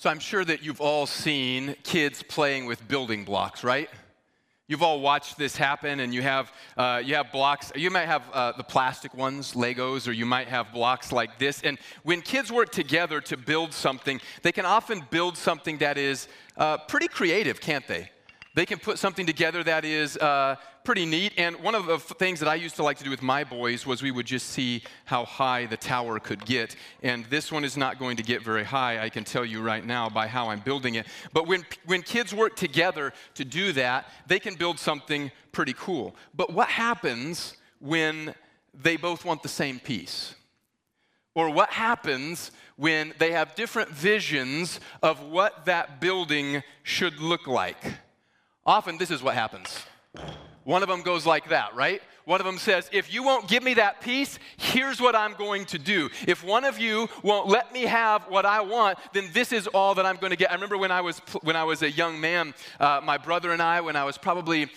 So I'm sure that you've all seen kids playing with building blocks, right? You've all watched this happen, and you have blocks. You might have the plastic ones, Legos, or you might have blocks like this. And when kids work together to build something, they can often build something that is pretty creative, can't they? They can put something together that is pretty neat. And one of the things that I used to like to do with my boys was we would just see how high the tower could get. And this one is not going to get very high, I can tell you right now by how I'm building it. But when kids work together to do that, they can build something pretty cool. But what happens when they both want the same piece? Or what happens when they have different visions of what that building should look like? Often this is what happens. One of them goes like that, right? One of them says, if you won't give me that piece, here's what I'm going to do. If one of you won't let me have what I want, then this is all that I'm going to get. I remember when I was a young man, my brother and I, when I was probably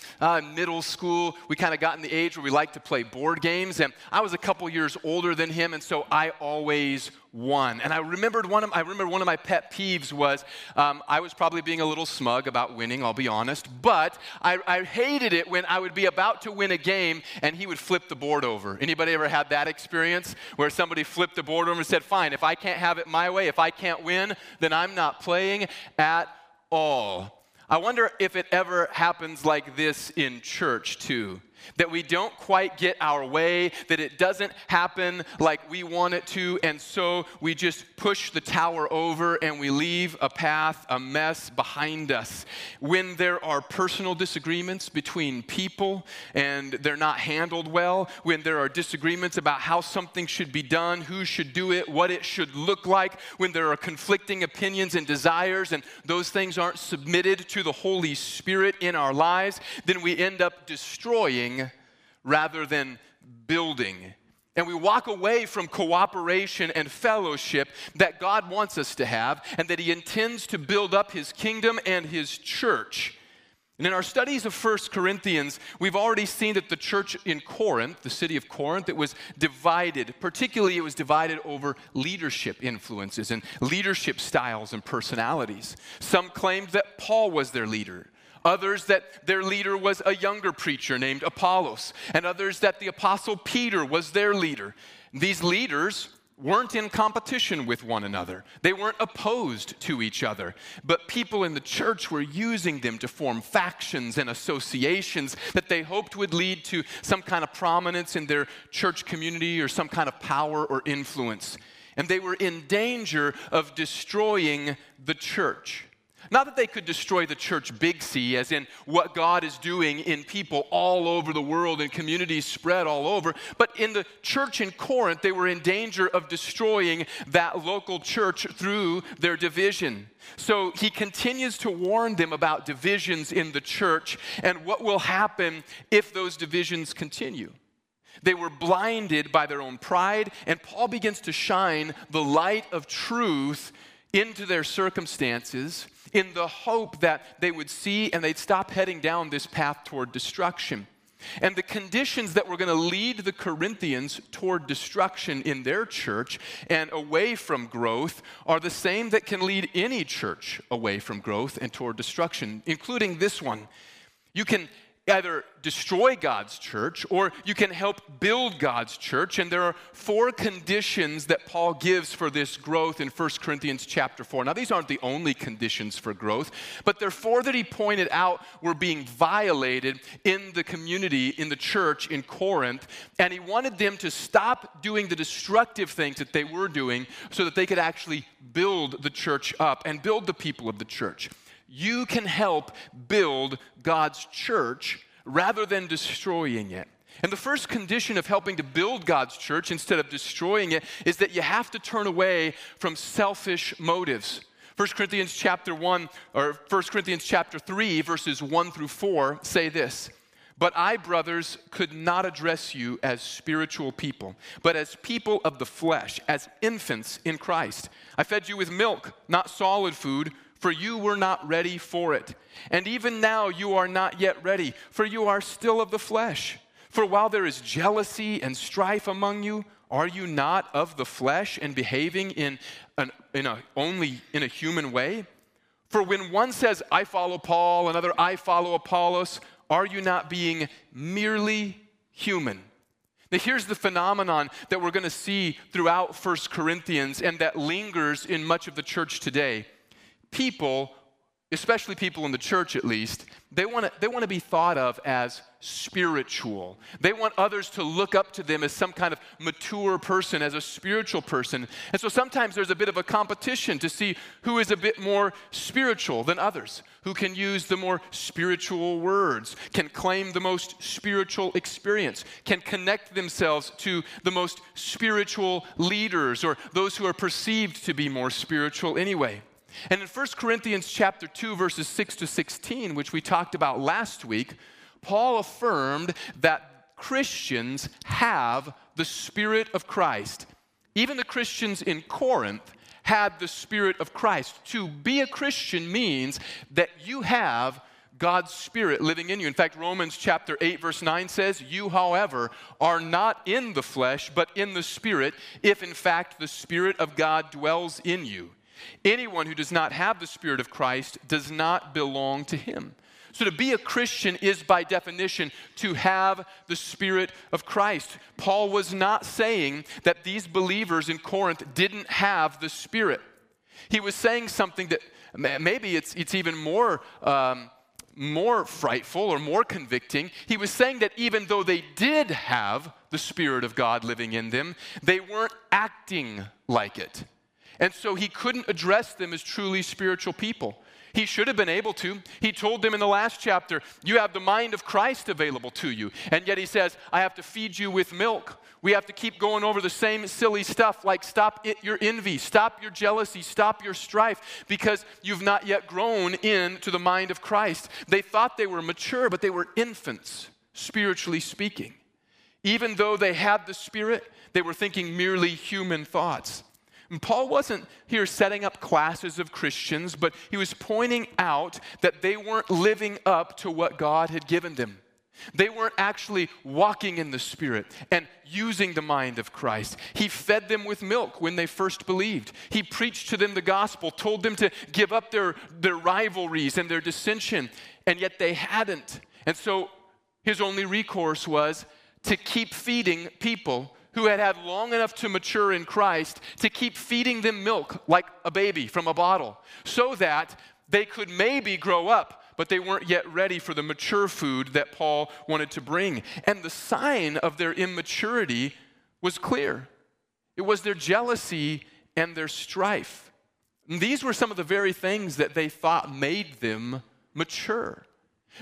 middle school, we kind of got in the age where we liked to play board games, and I was a couple years older than him, and so I always won. And I remember one of my pet peeves was I was probably being a little smug about winning, I'll be honest, but I hated it when I would be about to win a game and he would flip the board over. Anybody ever had that experience where somebody flipped the board over and said, fine, if I can't have it my way, if I can't win, then I'm not playing at all. I wonder if it ever happens like this in church too, that we don't quite get our way, that it doesn't happen like we want it to, and so we just push the tower over and we leave a path, a mess behind us. When there are personal disagreements between people and they're not handled well, when there are disagreements about how something should be done, who should do it, what it should look like, when there are conflicting opinions and desires and those things aren't submitted to the Holy Spirit in our lives, then we end up destroying rather than building. And we walk away from cooperation and fellowship that God wants us to have and that he intends to build up his kingdom and his church. And in our studies of 1 Corinthians, we've already seen that the church in Corinth, the city of Corinth, it was divided. Particularly, it was divided over leadership influences and leadership styles and personalities. Some claimed that Paul was their leader. Others that their leader was a younger preacher named Apollos. And others that the apostle Peter was their leader. These leaders weren't in competition with one another. They weren't opposed to each other. But people in the church were using them to form factions and associations that they hoped would lead to some kind of prominence in their church community or some kind of power or influence. And they were in danger of destroying the church. Not that they could destroy the church big C, as in what God is doing in people all over the world and communities spread all over, but in the church in Corinth, they were in danger of destroying that local church through their division. So he continues to warn them about divisions in the church and what will happen if those divisions continue. They were blinded by their own pride, and Paul begins to shine the light of truth into their circumstances in the hope that they would see and they'd stop heading down this path toward destruction. And the conditions that were going to lead the Corinthians toward destruction in their church and away from growth are the same that can lead any church away from growth and toward destruction, including this one. You can either destroy God's church or you can help build God's church. And there are four conditions that Paul gives for this growth in 1 Corinthians chapter 4. Now, these aren't the only conditions for growth, but there are four that he pointed out were being violated in the community, in the church in Corinth. And he wanted them to stop doing the destructive things that they were doing so that they could actually build the church up and build the people of the church. You can help build God's church rather than destroying it. And the first condition of helping to build God's church instead of destroying it is that you have to turn away from selfish motives. 1 Corinthians chapter 3, verses 1 through 4 say this: "But I, brothers, could not address you as spiritual people, but as people of the flesh, as infants in Christ. I fed you with milk, not solid food, for you were not ready for it. And even now you are not yet ready, for you are still of the flesh. For while there is jealousy and strife among you, Are you not of the flesh and behaving only in a human way? For when one says, I follow Paul, another, I follow Apollos, are you not being merely human? Now here's the phenomenon that we're going to see throughout 1 Corinthians and that lingers in much of the church today. People, especially people in the church at least, they want to be thought of as spiritual. They want others to look up to them as some kind of mature person, as a spiritual person. And so sometimes there's a bit of a competition to see who is a bit more spiritual than others, who can use the more spiritual words, can claim the most spiritual experience, can connect themselves to the most spiritual leaders or those who are perceived to be more spiritual anyway. And in 1 Corinthians chapter 2, verses 6 to 16, which we talked about last week, Paul affirmed that Christians have the Spirit of Christ. Even the Christians in Corinth had the Spirit of Christ. To be a Christian means that you have God's Spirit living in you. In fact, Romans chapter 8, verse 9 says, you, however, are not in the flesh, but in the Spirit, if in fact the Spirit of God dwells in you. Anyone who does not have the Spirit of Christ does not belong to him. So to be a Christian is, by definition, to have the Spirit of Christ. Paul was not saying that these believers in Corinth didn't have the Spirit. He was saying something that maybe it's even more frightful or more convicting. He was saying that even though they did have the Spirit of God living in them, they weren't acting like it. And so he couldn't address them as truly spiritual people. He should have been able to. He told them in the last chapter, you have the mind of Christ available to you. And yet he says, I have to feed you with milk. We have to keep going over the same silly stuff like stop your envy, stop your jealousy, stop your strife, because you've not yet grown into the mind of Christ. They thought they were mature, but they were infants, spiritually speaking. Even though they had the Spirit, they were thinking merely human thoughts. And Paul wasn't here setting up classes of Christians, but he was pointing out that they weren't living up to what God had given them. They weren't actually walking in the Spirit and using the mind of Christ. He fed them with milk when they first believed. He preached to them the gospel, told them to give up their rivalries and their dissension, and yet they hadn't. And so his only recourse was to keep feeding people who had had long enough to mature in Christ to keep feeding them milk like a baby from a bottle so that they could maybe grow up, but they weren't yet ready for the mature food that Paul wanted to bring. And the sign of their immaturity was clear. It was their jealousy and their strife. And these were some of the very things that they thought made them mature.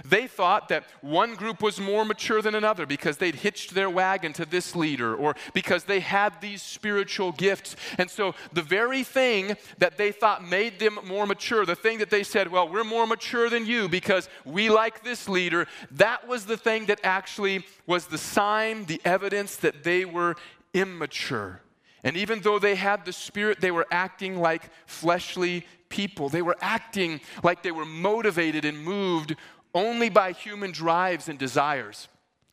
They thought that one group was more mature than another because they'd hitched their wagon to this leader or because they had these spiritual gifts. And so the very thing that they thought made them more mature, the thing that they said, well, we're more mature than you because we like this leader, that was the thing that actually was the sign, the evidence that they were immature. And even though they had the Spirit, they were acting like fleshly people. They were acting like they were motivated and moved only by human drives and desires.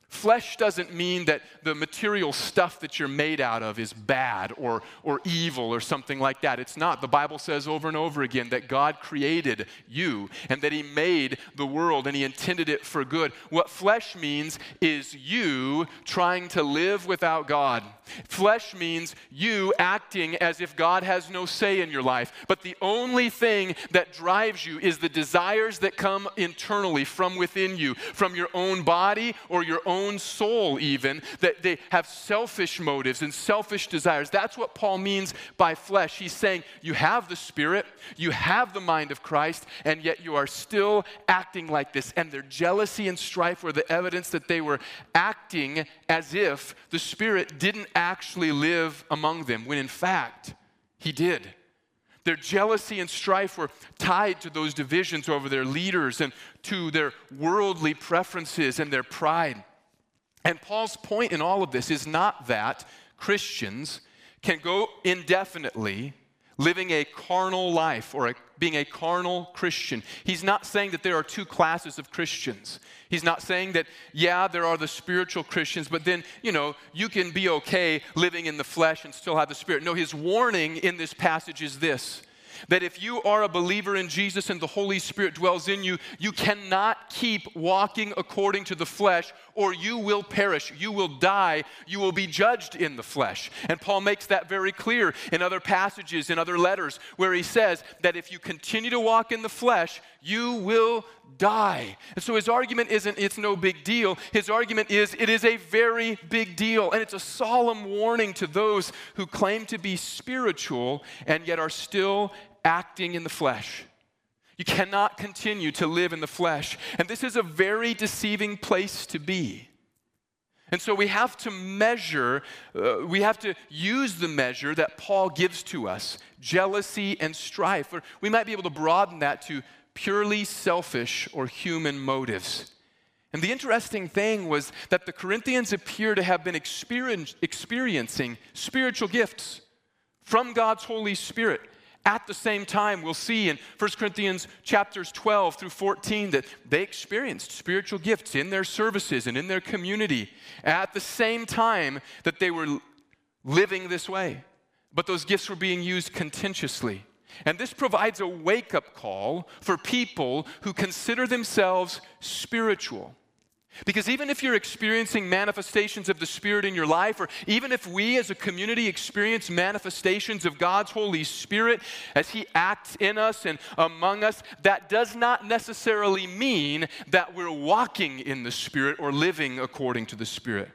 Flesh doesn't mean that the material stuff that you're made out of is bad or evil or something like that. It's not. The Bible says over and over again that God created you and that he made the world and he intended it for good. What flesh means is you trying to live without God. Flesh means you acting as if God has no say in your life. But the only thing that drives you is the desires that come internally from within you, from your own body or your own soul even, that they have selfish motives and selfish desires. That's what Paul means by flesh. He's saying you have the Spirit, you have the mind of Christ, and yet you are still acting like this. And their jealousy and strife were the evidence that they were acting as if the Spirit didn't actually live among them, when in fact, he did. Their jealousy and strife were tied to those divisions over their leaders and to their worldly preferences and their pride. And Paul's point in all of this is not that Christians can go indefinitely living a carnal life or being a carnal Christian. He's not saying that there are two classes of Christians. He's not saying that, yeah, there are the spiritual Christians, but then, you know, you can be okay living in the flesh and still have the Spirit. No, his warning in this passage is this, that if you are a believer in Jesus and the Holy Spirit dwells in you, you cannot keep walking according to the flesh, or you will perish, you will die, you will be judged in the flesh. And Paul makes that very clear in other passages, in other letters, where he says that if you continue to walk in the flesh, you will die. And so his argument isn't, it's no big deal. His argument is, it is a very big deal. And it's a solemn warning to those who claim to be spiritual and yet are still acting in the flesh. You cannot continue to live in the flesh. And this is a very deceiving place to be. And so we have to measure, we have to use the measure that Paul gives to us, jealousy and strife. Or we might be able to broaden that to purely selfish or human motives. And the interesting thing was that the Corinthians appear to have been experiencing spiritual gifts from God's Holy Spirit. At the same time, we'll see in 1 Corinthians chapters 12 through 14 that they experienced spiritual gifts in their services and in their community at the same time that they were living this way. But those gifts were being used contentiously. And this provides a wake-up call for people who consider themselves spiritual. Because even if you're experiencing manifestations of the Spirit in your life, or even if we as a community experience manifestations of God's Holy Spirit as He acts in us and among us, that does not necessarily mean that we're walking in the Spirit or living according to the Spirit.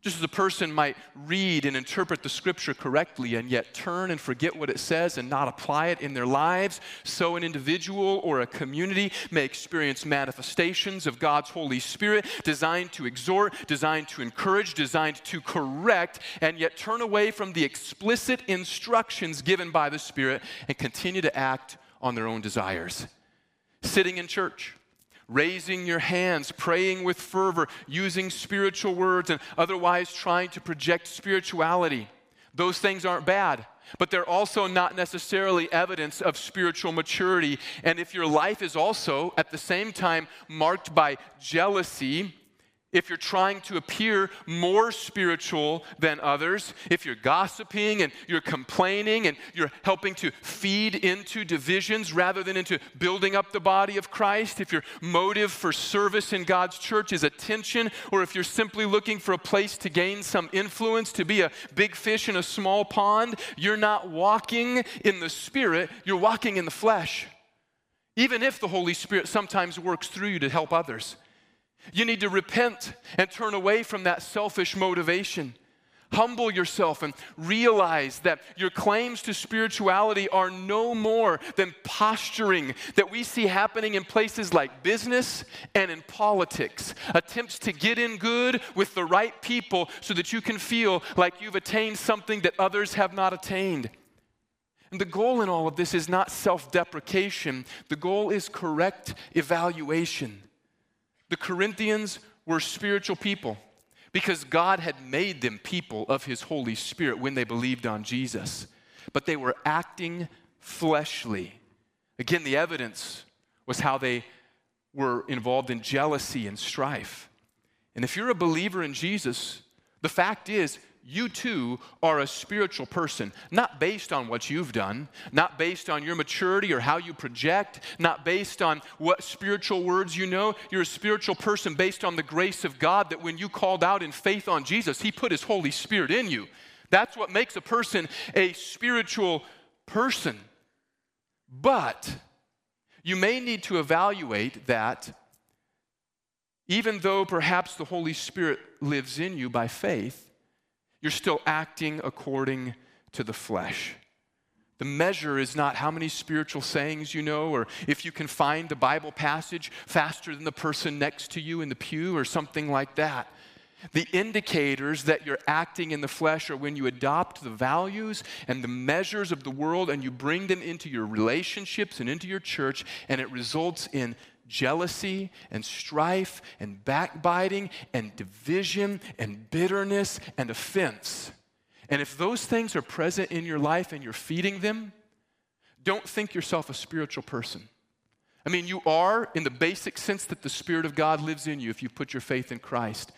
Just as a person might read and interpret the Scripture correctly and yet turn and forget what it says and not apply it in their lives, so an individual or a community may experience manifestations of God's Holy Spirit designed to exhort, designed to encourage, designed to correct, and yet turn away from the explicit instructions given by the Spirit and continue to act on their own desires. Sitting in church, raising your hands, praying with fervor, using spiritual words, and otherwise trying to project spirituality. Those things aren't bad, but they're also not necessarily evidence of spiritual maturity. And if your life is also, at the same time, marked by jealousy, if you're trying to appear more spiritual than others, if you're gossiping and you're complaining and you're helping to feed into divisions rather than into building up the body of Christ, if your motive for service in God's church is attention, or if you're simply looking for a place to gain some influence, to be a big fish in a small pond, you're not walking in the Spirit, you're walking in the flesh. Even if the Holy Spirit sometimes works through you to help others. You need to repent and turn away from that selfish motivation. Humble yourself and realize that your claims to spirituality are no more than posturing that we see happening in places like business and in politics. Attempts to get in good with the right people so that you can feel like you've attained something that others have not attained. And the goal in all of this is not self-deprecation. The goal is correct evaluation. The Corinthians were spiritual people because God had made them people of His Holy Spirit when they believed on Jesus. But they were acting fleshly. Again, the evidence was how they were involved in jealousy and strife. And if you're a believer in Jesus, the fact is, you too are a spiritual person, not based on what you've done, not based on your maturity or how you project, not based on what spiritual words you know. You're a spiritual person based on the grace of God that when you called out in faith on Jesus, He put His Holy Spirit in you. That's what makes a person a spiritual person. But you may need to evaluate that even though perhaps the Holy Spirit lives in you by faith, you're still acting according to the flesh. The measure is not how many spiritual sayings you know, or if you can find the Bible passage faster than the person next to you in the pew or something like that. The indicators that you're acting in the flesh are when you adopt the values and the measures of the world and you bring them into your relationships and into your church, and it results in jealousy and strife and backbiting and division and bitterness and offense. And if those things are present in your life and you're feeding them, don't think yourself a spiritual person. I mean, you are in the basic sense that the Spirit of God lives in you if you put your faith in Christ.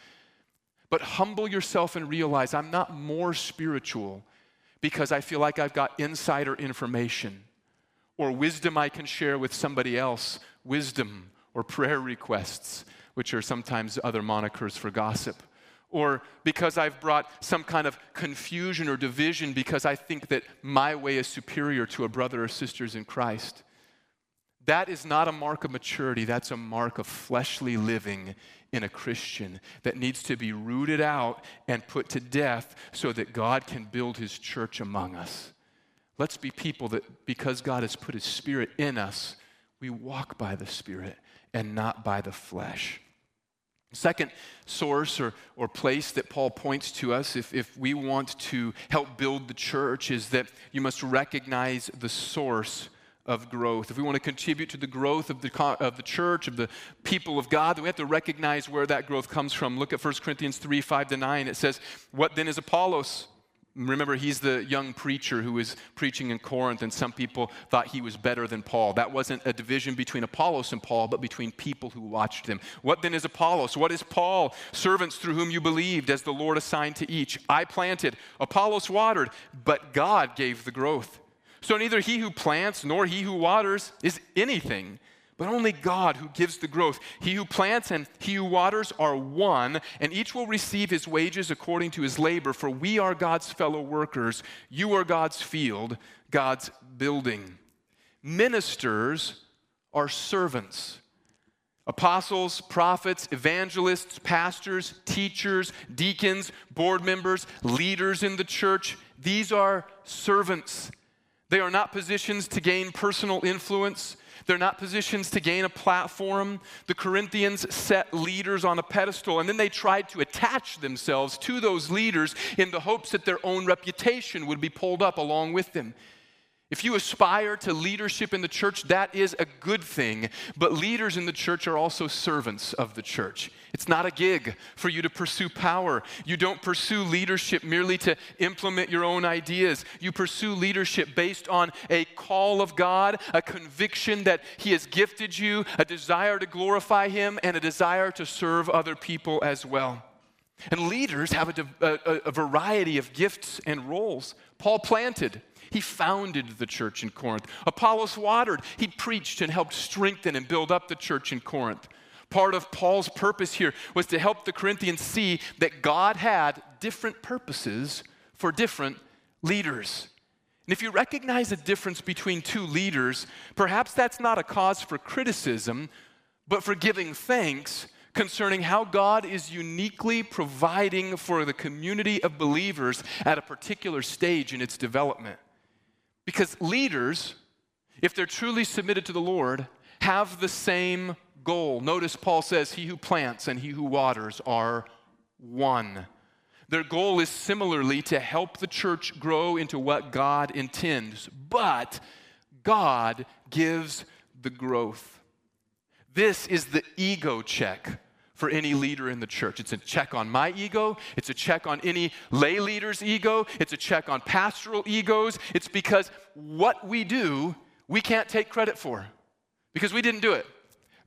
But humble yourself and realize, I'm not more spiritual because I feel like I've got insider information or wisdom I can share with somebody else, wisdom or prayer requests, which are sometimes other monikers for gossip, or because I've brought some kind of confusion or division because I think that my way is superior to a brother or sisters in Christ. That is not a mark of maturity. That's a mark of fleshly living in a Christian that needs to be rooted out and put to death so that God can build his church among us. Let's be people that, because God has put his Spirit in us, we walk by the Spirit and not by the flesh. Second source or place that Paul points to us if we want to help build the church is that you must recognize the source of growth. If we want to contribute to the growth of the church, of the people of God, then we have to recognize where that growth comes from. Look at 1 Corinthians 3, 5-9. It says, "What then is Apollos?" Remember, he's the young preacher who was preaching in Corinth, and some people thought he was better than Paul. That wasn't a division between Apollos and Paul, but between people who watched him. What then is Apollos? What is Paul? Servants through whom you believed, as the Lord assigned to each. I planted, Apollos watered, but God gave the growth. So neither he who plants nor he who waters is anything, but only God who gives the growth. He who plants and he who waters are one, and each will receive his wages according to his labor, for we are God's fellow workers. You are God's field, God's building. Ministers are servants. Apostles, prophets, evangelists, pastors, teachers, deacons, board members, leaders in the church, these are servants. They are not positions to gain personal influence. They're not positions to gain a platform. The Corinthians set leaders on a pedestal, and then they tried to attach themselves to those leaders in the hopes that their own reputation would be pulled up along with them. If you aspire to leadership in the church, that is a good thing, but leaders in the church are also servants of the church. It's not a gig for you to pursue power. You don't pursue leadership merely to implement your own ideas. You pursue leadership based on a call of God, a conviction that He has gifted you, a desire to glorify Him, and a desire to serve other people as well. And leaders have a variety of gifts and roles. Paul planted. He founded the church in Corinth. Apollos watered. He preached and helped strengthen and build up the church in Corinth. Part of Paul's purpose here was to help the Corinthians see that God had different purposes for different leaders. And if you recognize the difference between two leaders, perhaps that's not a cause for criticism, but for giving thanks concerning how God is uniquely providing for the community of believers at a particular stage in its development. Because leaders, if they're truly submitted to the Lord, have the same goal. Notice Paul says, he who plants and he who waters are one. Their goal is similarly to help the church grow into what God intends, but God gives the growth. This is the ego check for any leader in the church. It's a check on my ego. It's a check on any lay leader's ego. It's a check on pastoral egos. It's because what we do, we can't take credit for because we didn't do it.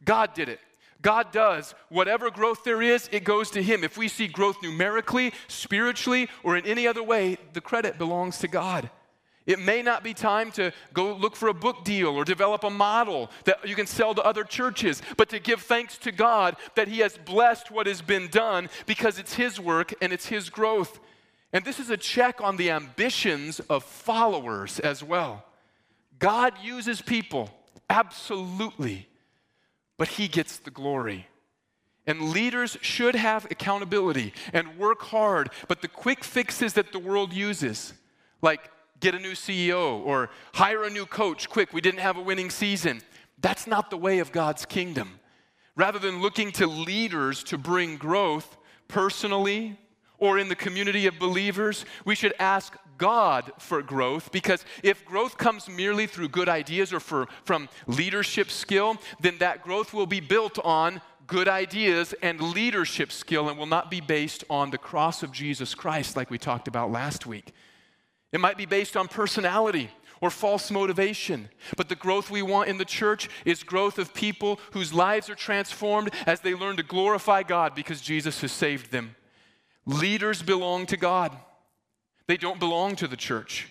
God did it. God does. Whatever growth there is, it goes to Him. If we see growth numerically, spiritually, or in any other way, the credit belongs to God. It may not be time to go look for a book deal or develop a model that you can sell to other churches, but to give thanks to God that He has blessed what has been done because it's His work and it's His growth. And this is a check on the ambitions of followers as well. God uses people, absolutely, but He gets the glory. And leaders should have accountability and work hard, but the quick fixes that the world uses, like get a new CEO or hire a new coach, quick, we didn't have a winning season. That's not the way of God's kingdom. Rather than looking to leaders to bring growth personally or in the community of believers, we should ask God for growth, because if growth comes merely through good ideas or from leadership skill, then that growth will be built on good ideas and leadership skill and will not be based on the cross of Jesus Christ like we talked about last week. It might be based on personality or false motivation. But the growth we want in the church is growth of people whose lives are transformed as they learn to glorify God because Jesus has saved them. Leaders belong to God. They don't belong to the church.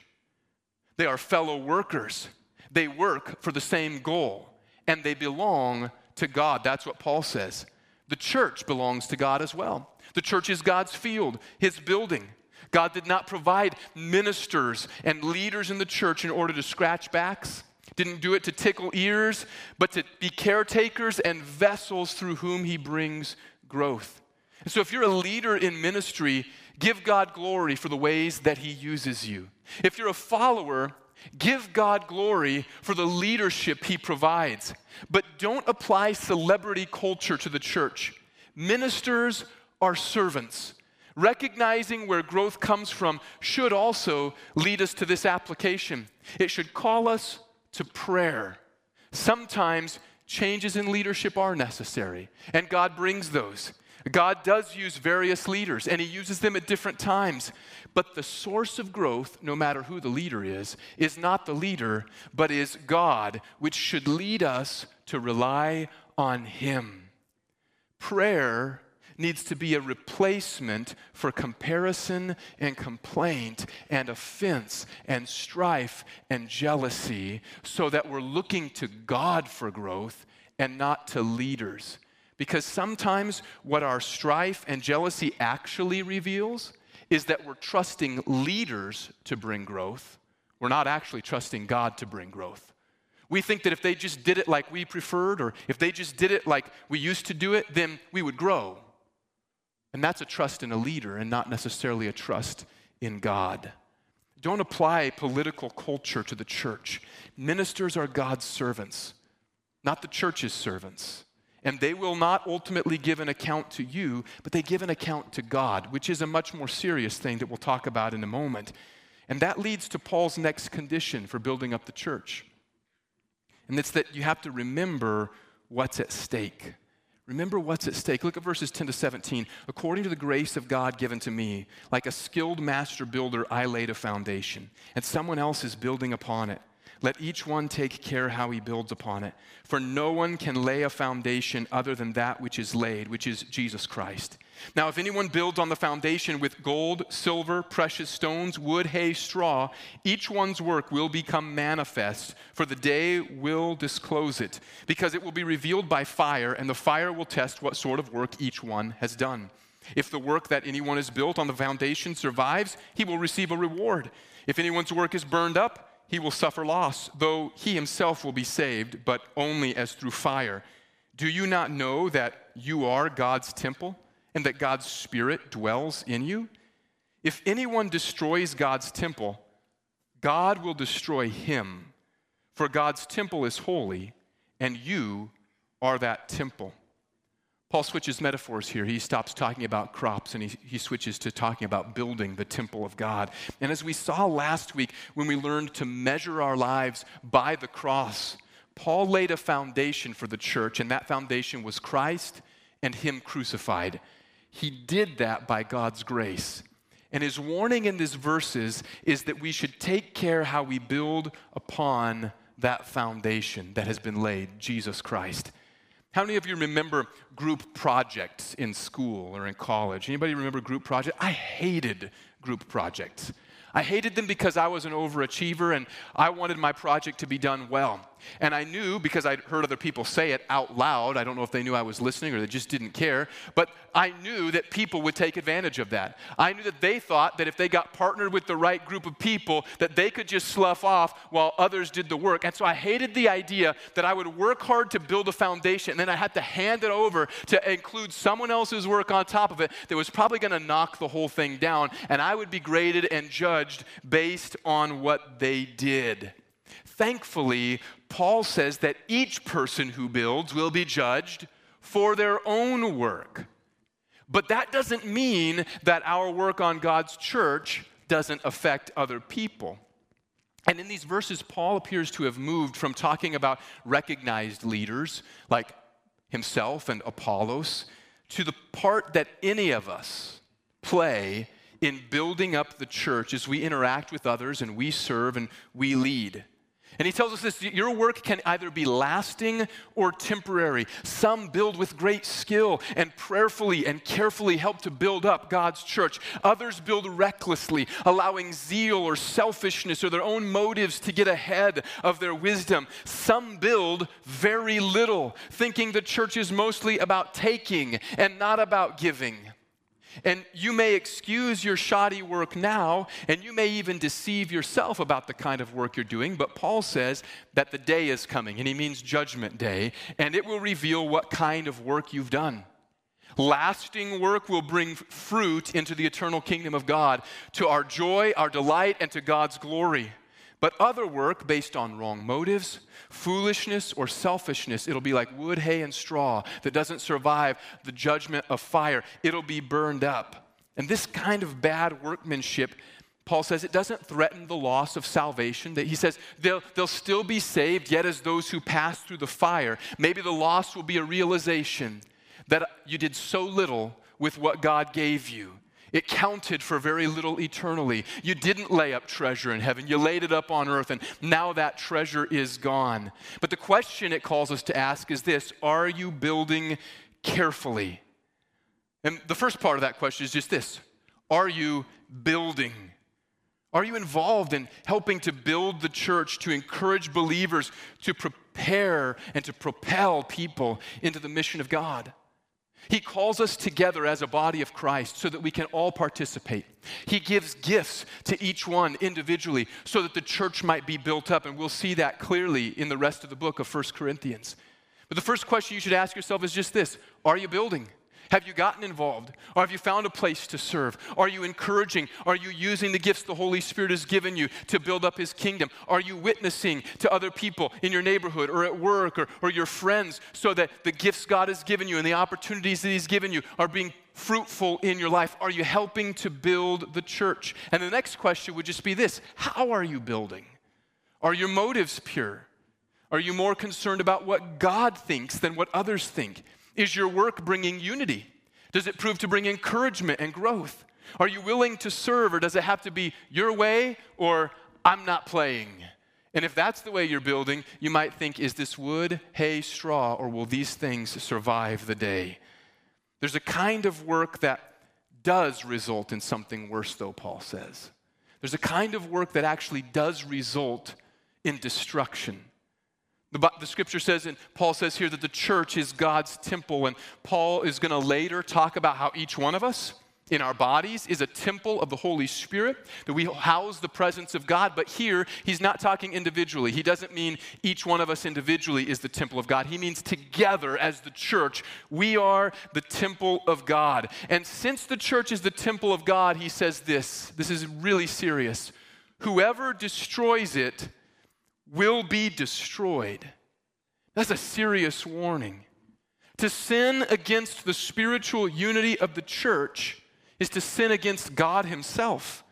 They are fellow workers. They work for the same goal, and they belong to God. That's what Paul says. The church belongs to God as well. The church is God's field, his building. God did not provide ministers and leaders in the church in order to scratch backs, didn't do it to tickle ears, but to be caretakers and vessels through whom he brings growth. And so if you're a leader in ministry, give God glory for the ways that he uses you. If you're a follower, give God glory for the leadership he provides. But don't apply celebrity culture to the church. Ministers are servants. Recognizing where growth comes from should also lead us to this application. It should call us to prayer. Sometimes changes in leadership are necessary, and God brings those. God does use various leaders, and he uses them at different times. But the source of growth, no matter who the leader is not the leader, but is God, which should lead us to rely on him. Prayer needs to be a replacement for comparison and complaint and offense and strife and jealousy, so that we're looking to God for growth and not to leaders. Because sometimes what our strife and jealousy actually reveals is that we're trusting leaders to bring growth. We're not actually trusting God to bring growth. We think that if they just did it like we preferred, or if they just did it like we used to do it, then we would grow. And that's a trust in a leader and not necessarily a trust in God. Don't apply political culture to the church. Ministers are God's servants, not the church's servants. And they will not ultimately give an account to you, but they give an account to God, which is a much more serious thing that we'll talk about in a moment. And that leads to Paul's next condition for building up the church. And it's that you have to remember what's at stake. Remember what's at stake. Look at verses 10 to 17. According to the grace of God given to me, like a skilled master builder, I laid a foundation, and someone else is building upon it. Let each one take care how he builds upon it. For no one can lay a foundation other than that which is laid, which is Jesus Christ. Now, if anyone builds on the foundation with gold, silver, precious stones, wood, hay, straw, each one's work will become manifest, for the day will disclose it, because it will be revealed by fire, and the fire will test what sort of work each one has done. If the work that anyone has built on the foundation survives, he will receive a reward. If anyone's work is burned up, he will suffer loss, though he himself will be saved, but only as through fire. Do you not know that you are God's temple and that God's Spirit dwells in you? If anyone destroys God's temple, God will destroy him, for God's temple is holy, and you are that temple. Paul switches metaphors here. He stops talking about crops, and he switches to talking about building the temple of God. And as we saw last week when we learned to measure our lives by the cross, Paul laid a foundation for the church, and that foundation was Christ and him crucified. He did that by God's grace. And his warning in these verses is that we should take care how we build upon that foundation that has been laid, Jesus Christ. How many of you remember group projects in school or in college? Anybody remember group projects? I hated group projects. I hated them because I was an overachiever and I wanted my project to be done well. And I knew, because I'd heard other people say it out loud, I don't know if they knew I was listening or they just didn't care, but I knew that people would take advantage of that. I knew that they thought that if they got partnered with the right group of people, that they could just slough off while others did the work. And so I hated the idea that I would work hard to build a foundation and then I had to hand it over to include someone else's work on top of it that was probably going to knock the whole thing down, and I would be graded and judged based on what they did. Thankfully, Paul says that each person who builds will be judged for their own work. But that doesn't mean that our work on God's church doesn't affect other people. And in these verses, Paul appears to have moved from talking about recognized leaders like himself and Apollos to the part that any of us play in building up the church is we interact with others and we serve and we lead. And he tells us this, your work can either be lasting or temporary. Some build with great skill and prayerfully and carefully help to build up God's church. Others build recklessly, allowing zeal or selfishness or their own motives to get ahead of their wisdom. Some build very little, thinking the church is mostly about taking and not about giving. And you may excuse your shoddy work now, and you may even deceive yourself about the kind of work you're doing, but Paul says that the day is coming, and he means judgment day, and it will reveal what kind of work you've done. Lasting work will bring fruit into the eternal kingdom of God, to our joy, our delight, and to God's glory. But other work based on wrong motives, foolishness, or selfishness, it'll be like wood, hay, and straw that doesn't survive the judgment of fire. It'll be burned up. And this kind of bad workmanship, Paul says, it doesn't threaten the loss of salvation. That he says they'll still be saved, yet as those who pass through the fire. Maybe the loss will be a realization that you did so little with what God gave you. It counted for very little eternally. You didn't lay up treasure in heaven. You laid it up on earth, and now that treasure is gone. But the question it calls us to ask is this: are you building carefully? And the first part of that question is just this: are you building? Are you involved in helping to build the church, to encourage believers, to prepare and to propel people into the mission of God? He calls us together as a body of Christ so that we can all participate. He gives gifts to each one individually so that the church might be built up, and we'll see that clearly in the rest of the book of 1 Corinthians. But the first question you should ask yourself is just this: are you building? Have you gotten involved? Or have you found a place to serve? Are you encouraging? Are you using the gifts the Holy Spirit has given you to build up His kingdom? Are you witnessing to other people in your neighborhood or at work or your friends so that the gifts God has given you and the opportunities that He's given you are being fruitful in your life? Are you helping to build the church? And the next question would just be this: how are you building? Are your motives pure? Are you more concerned about what God thinks than what others think? Is your work bringing unity? Does it prove to bring encouragement and growth? Are you willing to serve, or does it have to be your way or I'm not playing? And if that's the way you're building, you might think, is this wood, hay, straw, or will these things survive the day? There's a kind of work that does result in something worse, though, Paul says. There's a kind of work that actually does result in destruction. The scripture says, and Paul says here, that the church is God's temple, and Paul is going to later talk about how each one of us in our bodies is a temple of the Holy Spirit, that we house the presence of God. But here, he's not talking individually. He doesn't mean each one of us individually is the temple of God. He means together as the church, we are the temple of God. And since the church is the temple of God, he says this is really serious: whoever destroys it will be destroyed. That's a serious warning. To sin against the spiritual unity of the church is to sin against God Himself,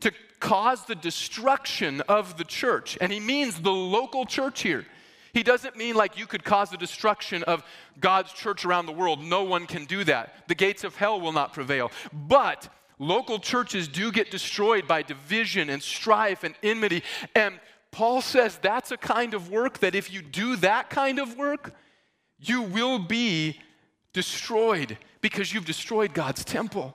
to cause the destruction of the church. And he means the local church here. He doesn't mean like you could cause the destruction of God's church around the world. No one can do that. The gates of hell will not prevail. But local churches do get destroyed by division and strife and enmity, and Paul says that's a kind of work that if you do that kind of work, you will be destroyed because you've destroyed God's temple.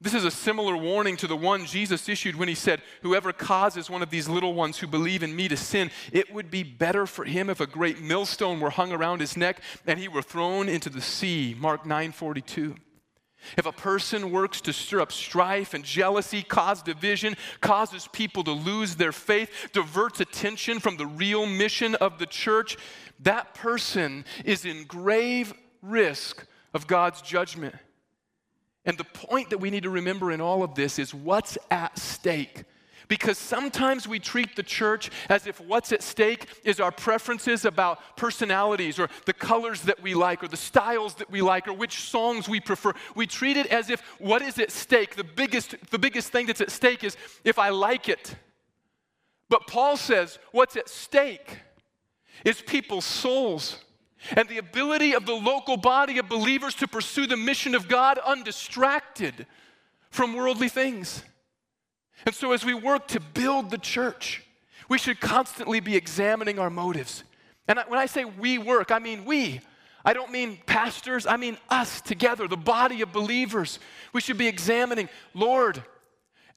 This is a similar warning to the one Jesus issued when he said, whoever causes one of these little ones who believe in me to sin, it would be better for him if a great millstone were hung around his neck and he were thrown into the sea, Mark 9:42. If a person works to stir up strife and jealousy, cause division, causes people to lose their faith, diverts attention from the real mission of the church, that person is in grave risk of God's judgment. And the point that we need to remember in all of this is what's at stake. Because sometimes we treat the church as if what's at stake is our preferences about personalities or the colors that we like or the styles that we like or which songs we prefer. We treat it as if what is at stake, the biggest thing that's at stake is if I like it. But Paul says what's at stake is people's souls and the ability of the local body of believers to pursue the mission of God undistracted from worldly things. And so as we work to build the church, we should constantly be examining our motives. And when I say we work, I mean we. I don't mean pastors, I mean us together, the body of believers. We should be examining, Lord,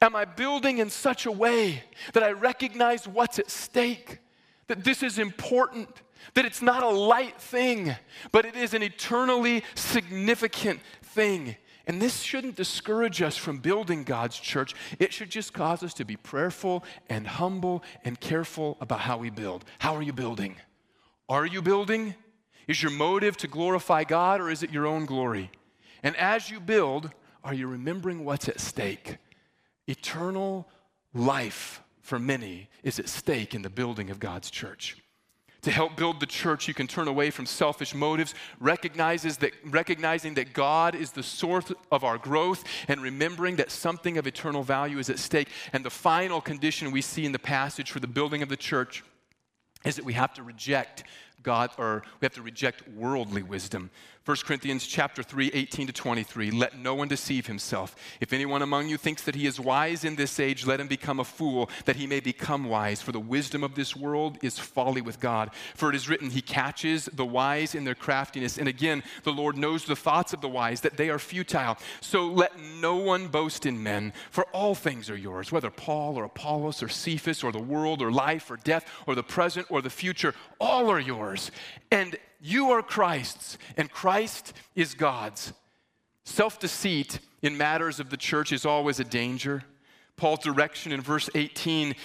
am I building in such a way that I recognize what's at stake, that this is important, that it's not a light thing, but it is an eternally significant thing. And this shouldn't discourage us from building God's church. It should just cause us to be prayerful and humble and careful about how we build. How are you building? Are you building? Is your motive to glorify God, or is it your own glory? And as you build, are you remembering what's at stake? Eternal life for many is at stake in the building of God's church. To help build the church, you can turn away from selfish motives, recognizing that God is the source of our growth, and remembering that something of eternal value is at stake. And the final condition we see in the passage for the building of the church is that we have to reject God, or we have to reject worldly wisdom. 1 Corinthians chapter 3, 18 to 23, let no one deceive himself. If anyone among you thinks that he is wise in this age, let him become a fool, that he may become wise. For the wisdom of this world is folly with God. For it is written, he catches the wise in their craftiness. And again, the Lord knows the thoughts of the wise, that they are futile. So let no one boast in men, for all things are yours, whether Paul or Apollos or Cephas or the world or life or death or the present or the future, all are yours. And you are Christ's, and Christ is God's. Self-deceit in matters of the church is always a danger. Paul's direction in verse 18,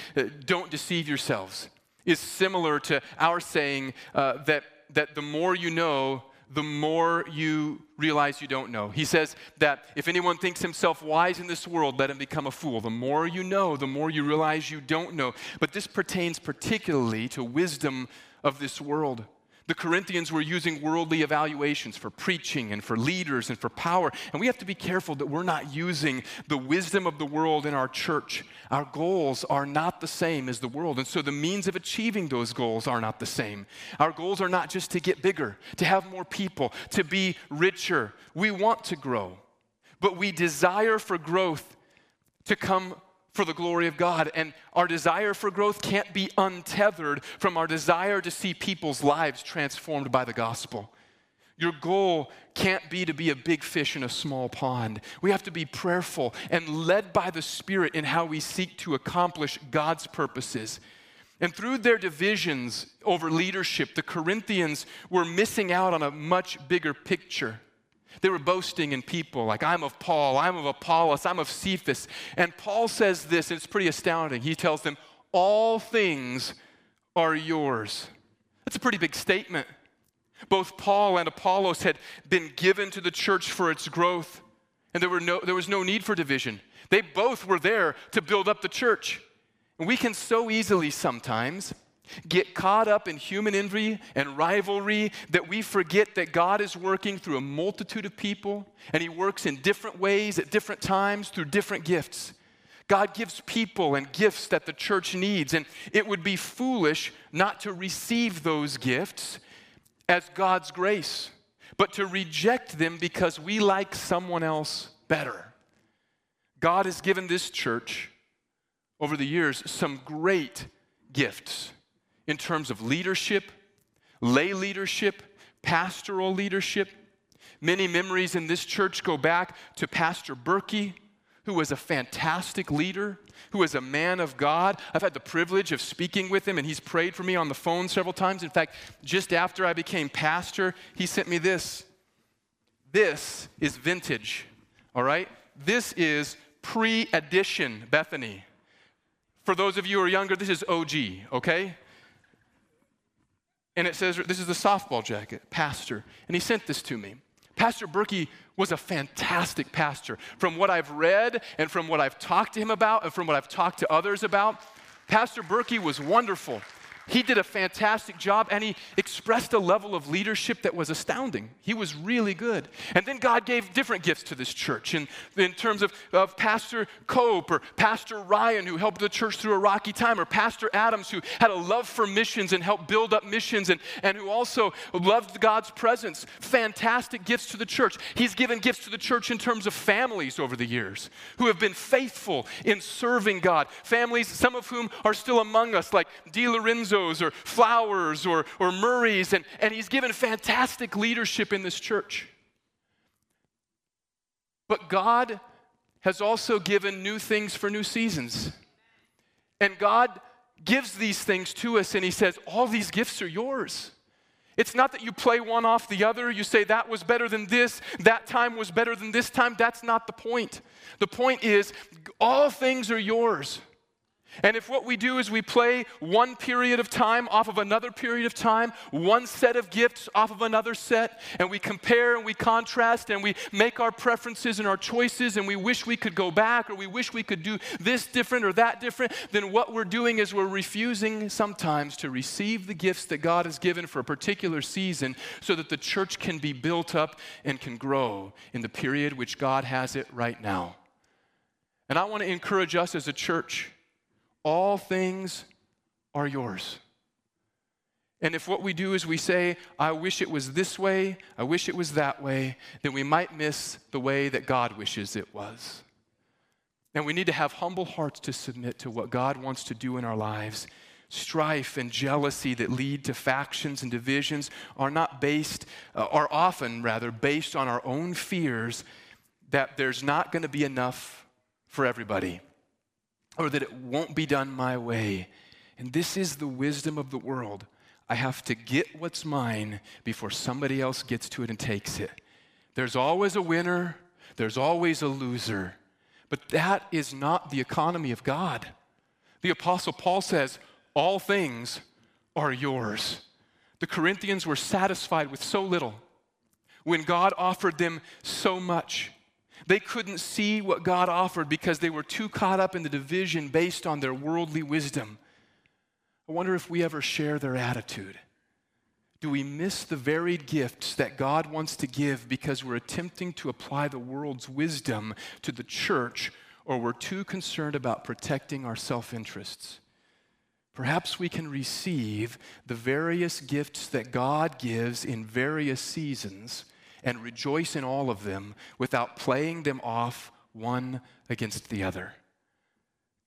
don't deceive yourselves, is similar to our saying that the more you know, the more you realize you don't know. He says that if anyone thinks himself wise in this world, let him become a fool. The more you know, the more you realize you don't know. But this pertains particularly to wisdom of this world. The Corinthians were using worldly evaluations for preaching and for leaders and for power. And we have to be careful that we're not using the wisdom of the world in our church. Our goals are not the same as the world. And so the means of achieving those goals are not the same. Our goals are not just to get bigger, to have more people, to be richer. We want to grow, but we desire for growth to come for the glory of God. And our desire for growth can't be untethered from our desire to see people's lives transformed by the gospel. Your goal can't be to be a big fish in a small pond. We have to be prayerful and led by the Spirit in how we seek to accomplish God's purposes. And through their divisions over leadership, the Corinthians were missing out on a much bigger picture. They were boasting in people like, I'm of Paul, I'm of Apollos, I'm of Cephas. And Paul says this, and it's pretty astounding. He tells them, all things are yours. That's a pretty big statement. Both Paul and Apollos had been given to the church for its growth, and there was no need for division. They both were there to build up the church. And we can so easily sometimes get caught up in human envy and rivalry that we forget that God is working through a multitude of people, and he works in different ways at different times through different gifts. God gives people and gifts that the church needs, and it would be foolish not to receive those gifts as God's grace, but to reject them because we like someone else better. God has given this church over the years some great gifts in terms of leadership, lay leadership, pastoral leadership. Many memories in this church go back to Pastor Berkey, who was a fantastic leader, who was a man of God. I've had the privilege of speaking with him, and he's prayed for me on the phone several times. In fact, just after I became pastor, he sent me this. This is vintage, all right? This is pre-edition Bethany. For those of you who are younger, this is OG, okay? And it says, this is the softball jacket, pastor. And he sent this to me. Pastor Berkey was a fantastic pastor. From what I've read and from what I've talked to him about and from what I've talked to others about, Pastor Berkey was wonderful. He did a fantastic job, and he expressed a level of leadership that was astounding. He was really good. And then God gave different gifts to this church in terms of Pastor Cope or Pastor Ryan, who helped the church through a rocky time, or Pastor Adams, who had a love for missions and helped build up missions and who also loved God's presence. Fantastic gifts to the church. He's given gifts to the church in terms of families over the years who have been faithful in serving God. Families, some of whom are still among us, like DiLorenzo, or Flowers or Murray's, and he's given fantastic leadership in this church. But God has also given new things for new seasons. And God gives these things to us, and he says, all these gifts are yours. It's not that you play one off the other. You say, that was better than this. That time was better than this time. That's not the point. The point is, all things are yours. And if what we do is we play one period of time off of another period of time, one set of gifts off of another set, and we compare and we contrast and we make our preferences and our choices and we wish we could go back or we wish we could do this different or that different, then what we're doing is we're refusing sometimes to receive the gifts that God has given for a particular season so that the church can be built up and can grow in the period which God has it right now. And I want to encourage us as a church, all things are yours. And if what we do is we say, I wish it was this way, I wish it was that way, then we might miss the way that God wishes it was. And we need to have humble hearts to submit to what God wants to do in our lives. Strife and jealousy that lead to factions and divisions are often based on our own fears that there's not going to be enough for everybody, or that it won't be done my way. And this is the wisdom of the world. I have to get what's mine before somebody else gets to it and takes it. There's always a winner. There's always a loser. But that is not the economy of God. The Apostle Paul says, all things are yours. The Corinthians were satisfied with so little when God offered them so much. They couldn't see what God offered because they were too caught up in the division based on their worldly wisdom. I wonder if we ever share their attitude. Do we miss the varied gifts that God wants to give because we're attempting to apply the world's wisdom to the church, or we're too concerned about protecting our self-interests? Perhaps we can receive the various gifts that God gives in various seasons and rejoice in all of them without playing them off one against the other.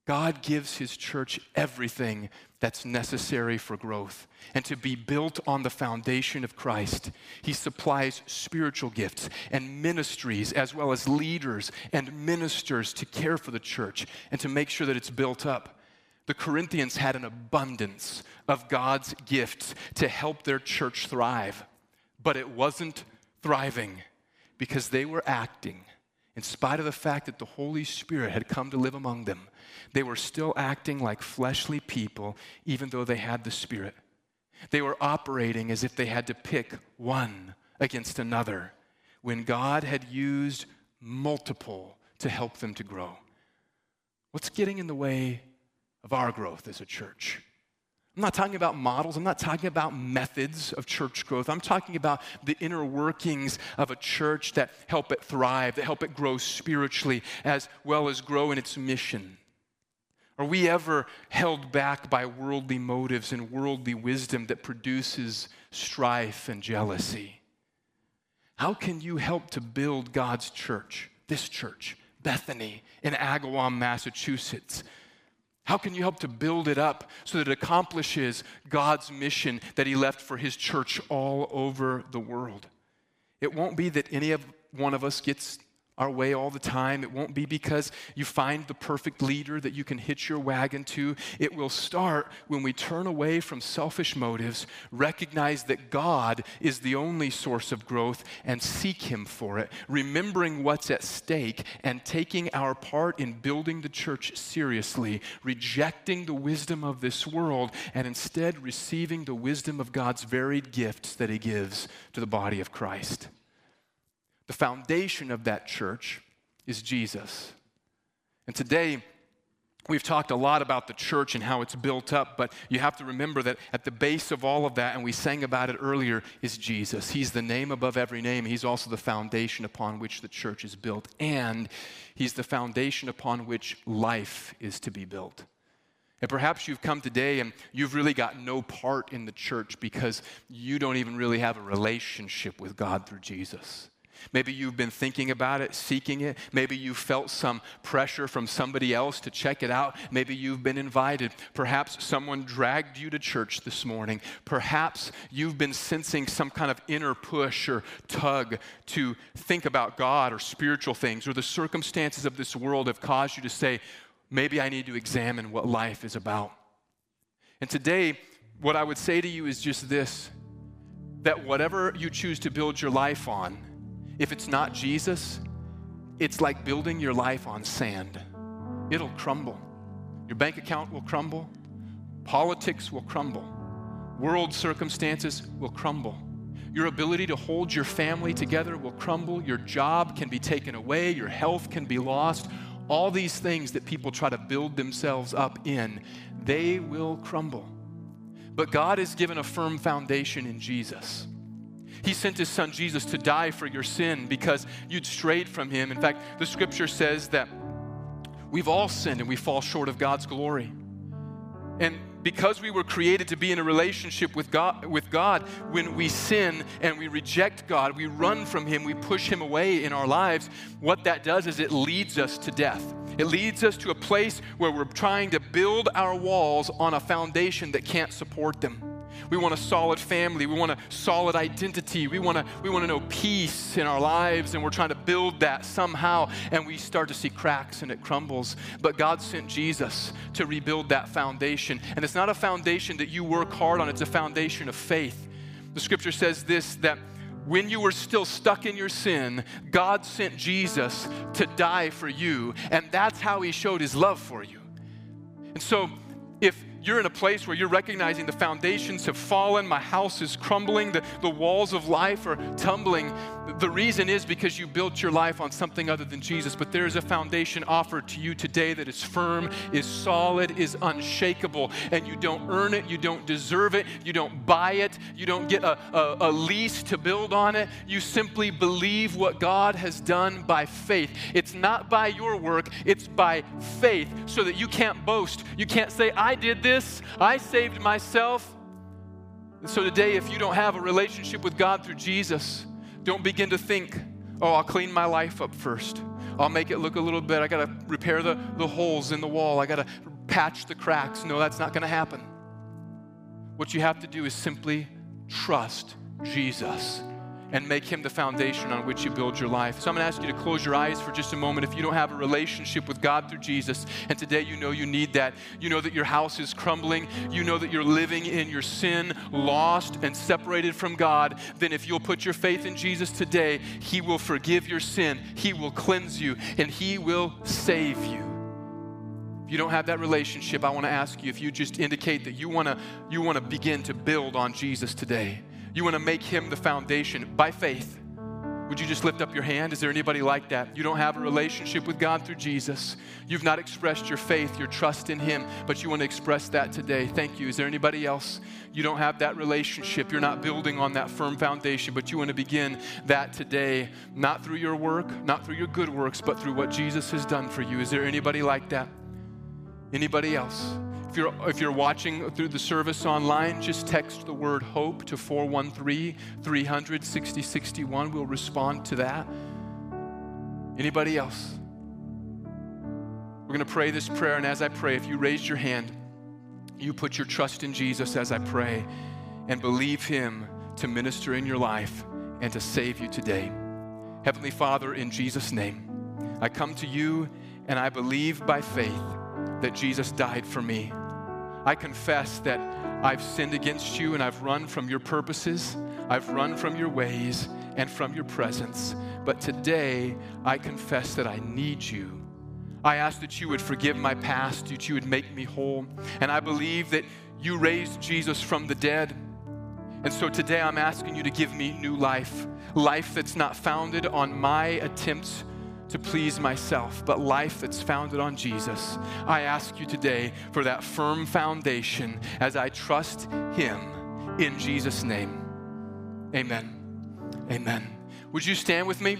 God gives his church everything that's necessary for growth and to be built on the foundation of Christ. He supplies spiritual gifts and ministries as well as leaders and ministers to care for the church and to make sure that it's built up. The Corinthians had an abundance of God's gifts to help their church thrive, but it wasn't thriving because they were acting, in spite of the fact that the Holy Spirit had come to live among them, they were still acting like fleshly people even though they had the Spirit. They were operating as if they had to pick one against another when God had used multiple to help them to grow. What's getting in the way of our growth as a church? I'm not talking about models. I'm not talking about methods of church growth. I'm talking about the inner workings of a church that help it thrive, that help it grow spiritually as well as grow in its mission. Are we ever held back by worldly motives and worldly wisdom that produces strife and jealousy? How can you help to build God's church, this church, Bethany in Agawam, Massachusetts? How can you help to build it up so that it accomplishes God's mission that he left for his church all over the world? It won't be that any one of us gets our way all the time. It won't be because you find the perfect leader that you can hitch your wagon to. It will start when we turn away from selfish motives, recognize that God is the only source of growth, and seek him for it, remembering what's at stake and taking our part in building the church seriously, rejecting the wisdom of this world, and instead receiving the wisdom of God's varied gifts that he gives to the body of Christ. The foundation of that church is Jesus. And today, We've talked a lot about the church and how it's built up, but you have to remember that at the base of all of that, and we sang about it earlier, is Jesus. He's the name above every name. He's also the foundation upon which the church is built, and he's the foundation upon which life is to be built. And perhaps you've come today and you've really got no part in the church because you don't even really have a relationship with God through Jesus. Maybe you've been thinking about it, seeking it. Maybe you felt some pressure from somebody else to check it out. Maybe you've been invited. Perhaps someone dragged you to church this morning. Perhaps you've been sensing some kind of inner push or tug to think about God or spiritual things, or the circumstances of this world have caused you to say, maybe I need to examine what life is about. And today, what I would say to you is just this, that whatever you choose to build your life on, if it's not Jesus, it's like building your life on sand. It'll crumble. Your bank account will crumble. Politics will crumble. World circumstances will crumble. Your ability to hold your family together will crumble. Your job can be taken away. Your health can be lost. All these things that people try to build themselves up in, they will crumble. But God has given a firm foundation in Jesus. He sent his son Jesus to die for your sin because you'd strayed from him. In fact, the scripture says that we've all sinned and we fall short of God's glory. And because we were created to be in a relationship with God, when we sin and we reject God, we run from him, we push him away in our lives, what that does is it leads us to death. It leads us to a place where we're trying to build our walls on a foundation that can't support them. We want a solid family. We want a solid identity. We want to know peace in our lives, and we're trying to build that somehow, and we start to see cracks and it crumbles. But God sent Jesus to rebuild that foundation, and it's not a foundation that you work hard on. It's a foundation of faith. The scripture says this, that when you were still stuck in your sin, God sent Jesus to die for you, and that's how he showed his love for you. And so if you're in a place where you're recognizing the foundations have fallen, my house is crumbling, the walls of life are tumbling, the reason is because you built your life on something other than Jesus. But there is a foundation offered to you today that is firm, is solid, is unshakable, and you don't earn it, you don't deserve it, you don't buy it, you don't get a lease to build on it. You simply believe what God has done by faith. It's not by your work, it's by faith, so that you can't boast. You can't say, I did this. I saved myself. And so today, if you don't have a relationship with God through Jesus, don't begin to think, oh, I'll clean my life up first. I'll make it look a little better. I got to repair the holes in the wall. I got to patch the cracks. No, that's not going to happen. What you have to do is simply trust Jesus and make him the foundation on which you build your life. So I'm going to ask you to close your eyes for just a moment. If you don't have a relationship with God through Jesus, and today you know you need that, you know that your house is crumbling, you know that you're living in your sin, lost and separated from God, then if you'll put your faith in Jesus today, he will forgive your sin, he will cleanse you, and he will save you. If you don't have that relationship, I want to ask you if you just indicate that you want to begin to build on Jesus today. You want to make him the foundation by faith. Would you just lift up your hand? Is there anybody like that? You don't have a relationship with God through Jesus. You've not expressed your faith, your trust in him, but you want to express that today. Thank you. Is there anybody else? You don't have that relationship. You're not building on that firm foundation, but you want to begin that today, not through your work, not through your good works, but through what Jesus has done for you. Is there anybody like that? Anybody else? If you're watching through the service online, just text the word HOPE to 413-300-6061. We'll respond to that. Anybody else? We're going to pray this prayer, and as I pray, if you raised your hand, you put your trust in Jesus as I pray and believe him to minister in your life and to save you today. Heavenly Father, in Jesus' name, I come to you and I believe by faith that Jesus died for me. I confess that I've sinned against you and I've run from your purposes, I've run from your ways and from your presence. But today, I confess that I need you. I ask that you would forgive my past, that you would make me whole. And I believe that you raised Jesus from the dead. And so today, I'm asking you to give me new life, life that's not founded on my attempts to please myself, but life that's founded on Jesus. I ask you today for that firm foundation as I trust him in Jesus' name. Amen. Amen. Would you stand with me?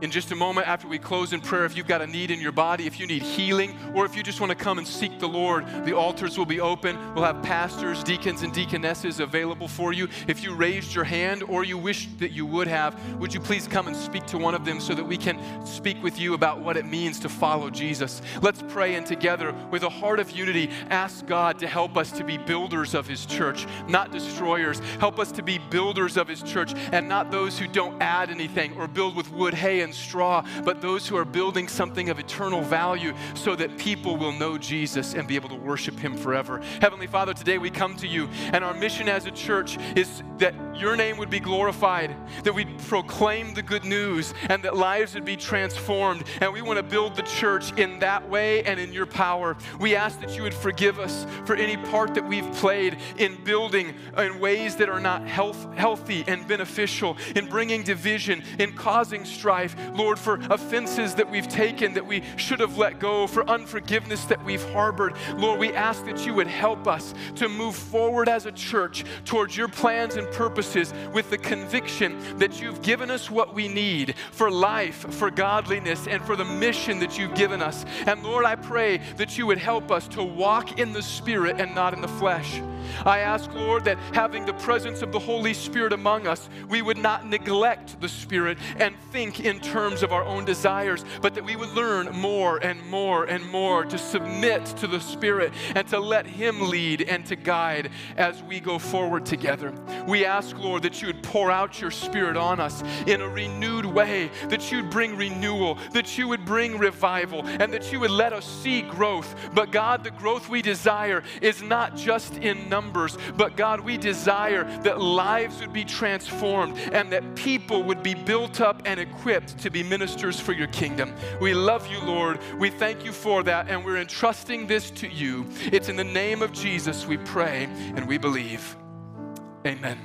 In just a moment after we close in prayer, if you've got a need in your body, if you need healing, or if you just want to come and seek the Lord, the altars will be open. We'll have pastors, deacons, and deaconesses available for you. If you raised your hand or you wish that you would you please come and speak to one of them so that we can speak with you about what it means to follow Jesus. Let's pray and together with a heart of unity, ask God to help us to be builders of his church, not destroyers. Help us to be builders of his church and not those who don't add anything or build with wood, hay, and straw, but those who are building something of eternal value so that people will know Jesus and be able to worship him forever. Heavenly Father, today we come to you, and our mission as a church is that your name would be glorified, that we'd proclaim the good news, and that lives would be transformed, and we want to build the church in that way and in your power. We ask that you would forgive us for any part that we've played in building in ways that are not healthy and beneficial, in bringing division, in causing strife, Lord, for offenses that we've taken that we should have let go, for unforgiveness that we've harbored. Lord, we ask that you would help us to move forward as a church towards your plans and purposes with the conviction that you've given us what we need for life, for godliness, and for the mission that you've given us. And Lord, I pray that you would help us to walk in the Spirit and not in the flesh. I ask, Lord, that having the presence of the Holy Spirit among us, we would not neglect the Spirit and think in terms of our own desires, but that we would learn more and more and more to submit to the Spirit and to let him lead and to guide as we go forward together. We ask, Lord, that you would pour out your Spirit on us in a renewed way, that you'd bring renewal, that you would bring revival, and that you would let us see growth. But God, the growth we desire is not just in numbers, but God, we desire that lives would be transformed and that people would be built up and equipped to be ministers for your kingdom. We love you, Lord. We thank you for that, and we're entrusting this to you. It's in the name of Jesus we pray and we believe. Amen.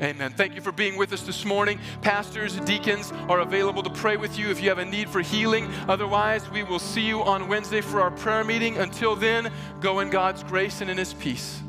Amen. Thank you for being with us this morning. Pastors, deacons are available to pray with you if you have a need for healing. Otherwise, we will see you on Wednesday for our prayer meeting. Until then, go in God's grace and in his peace.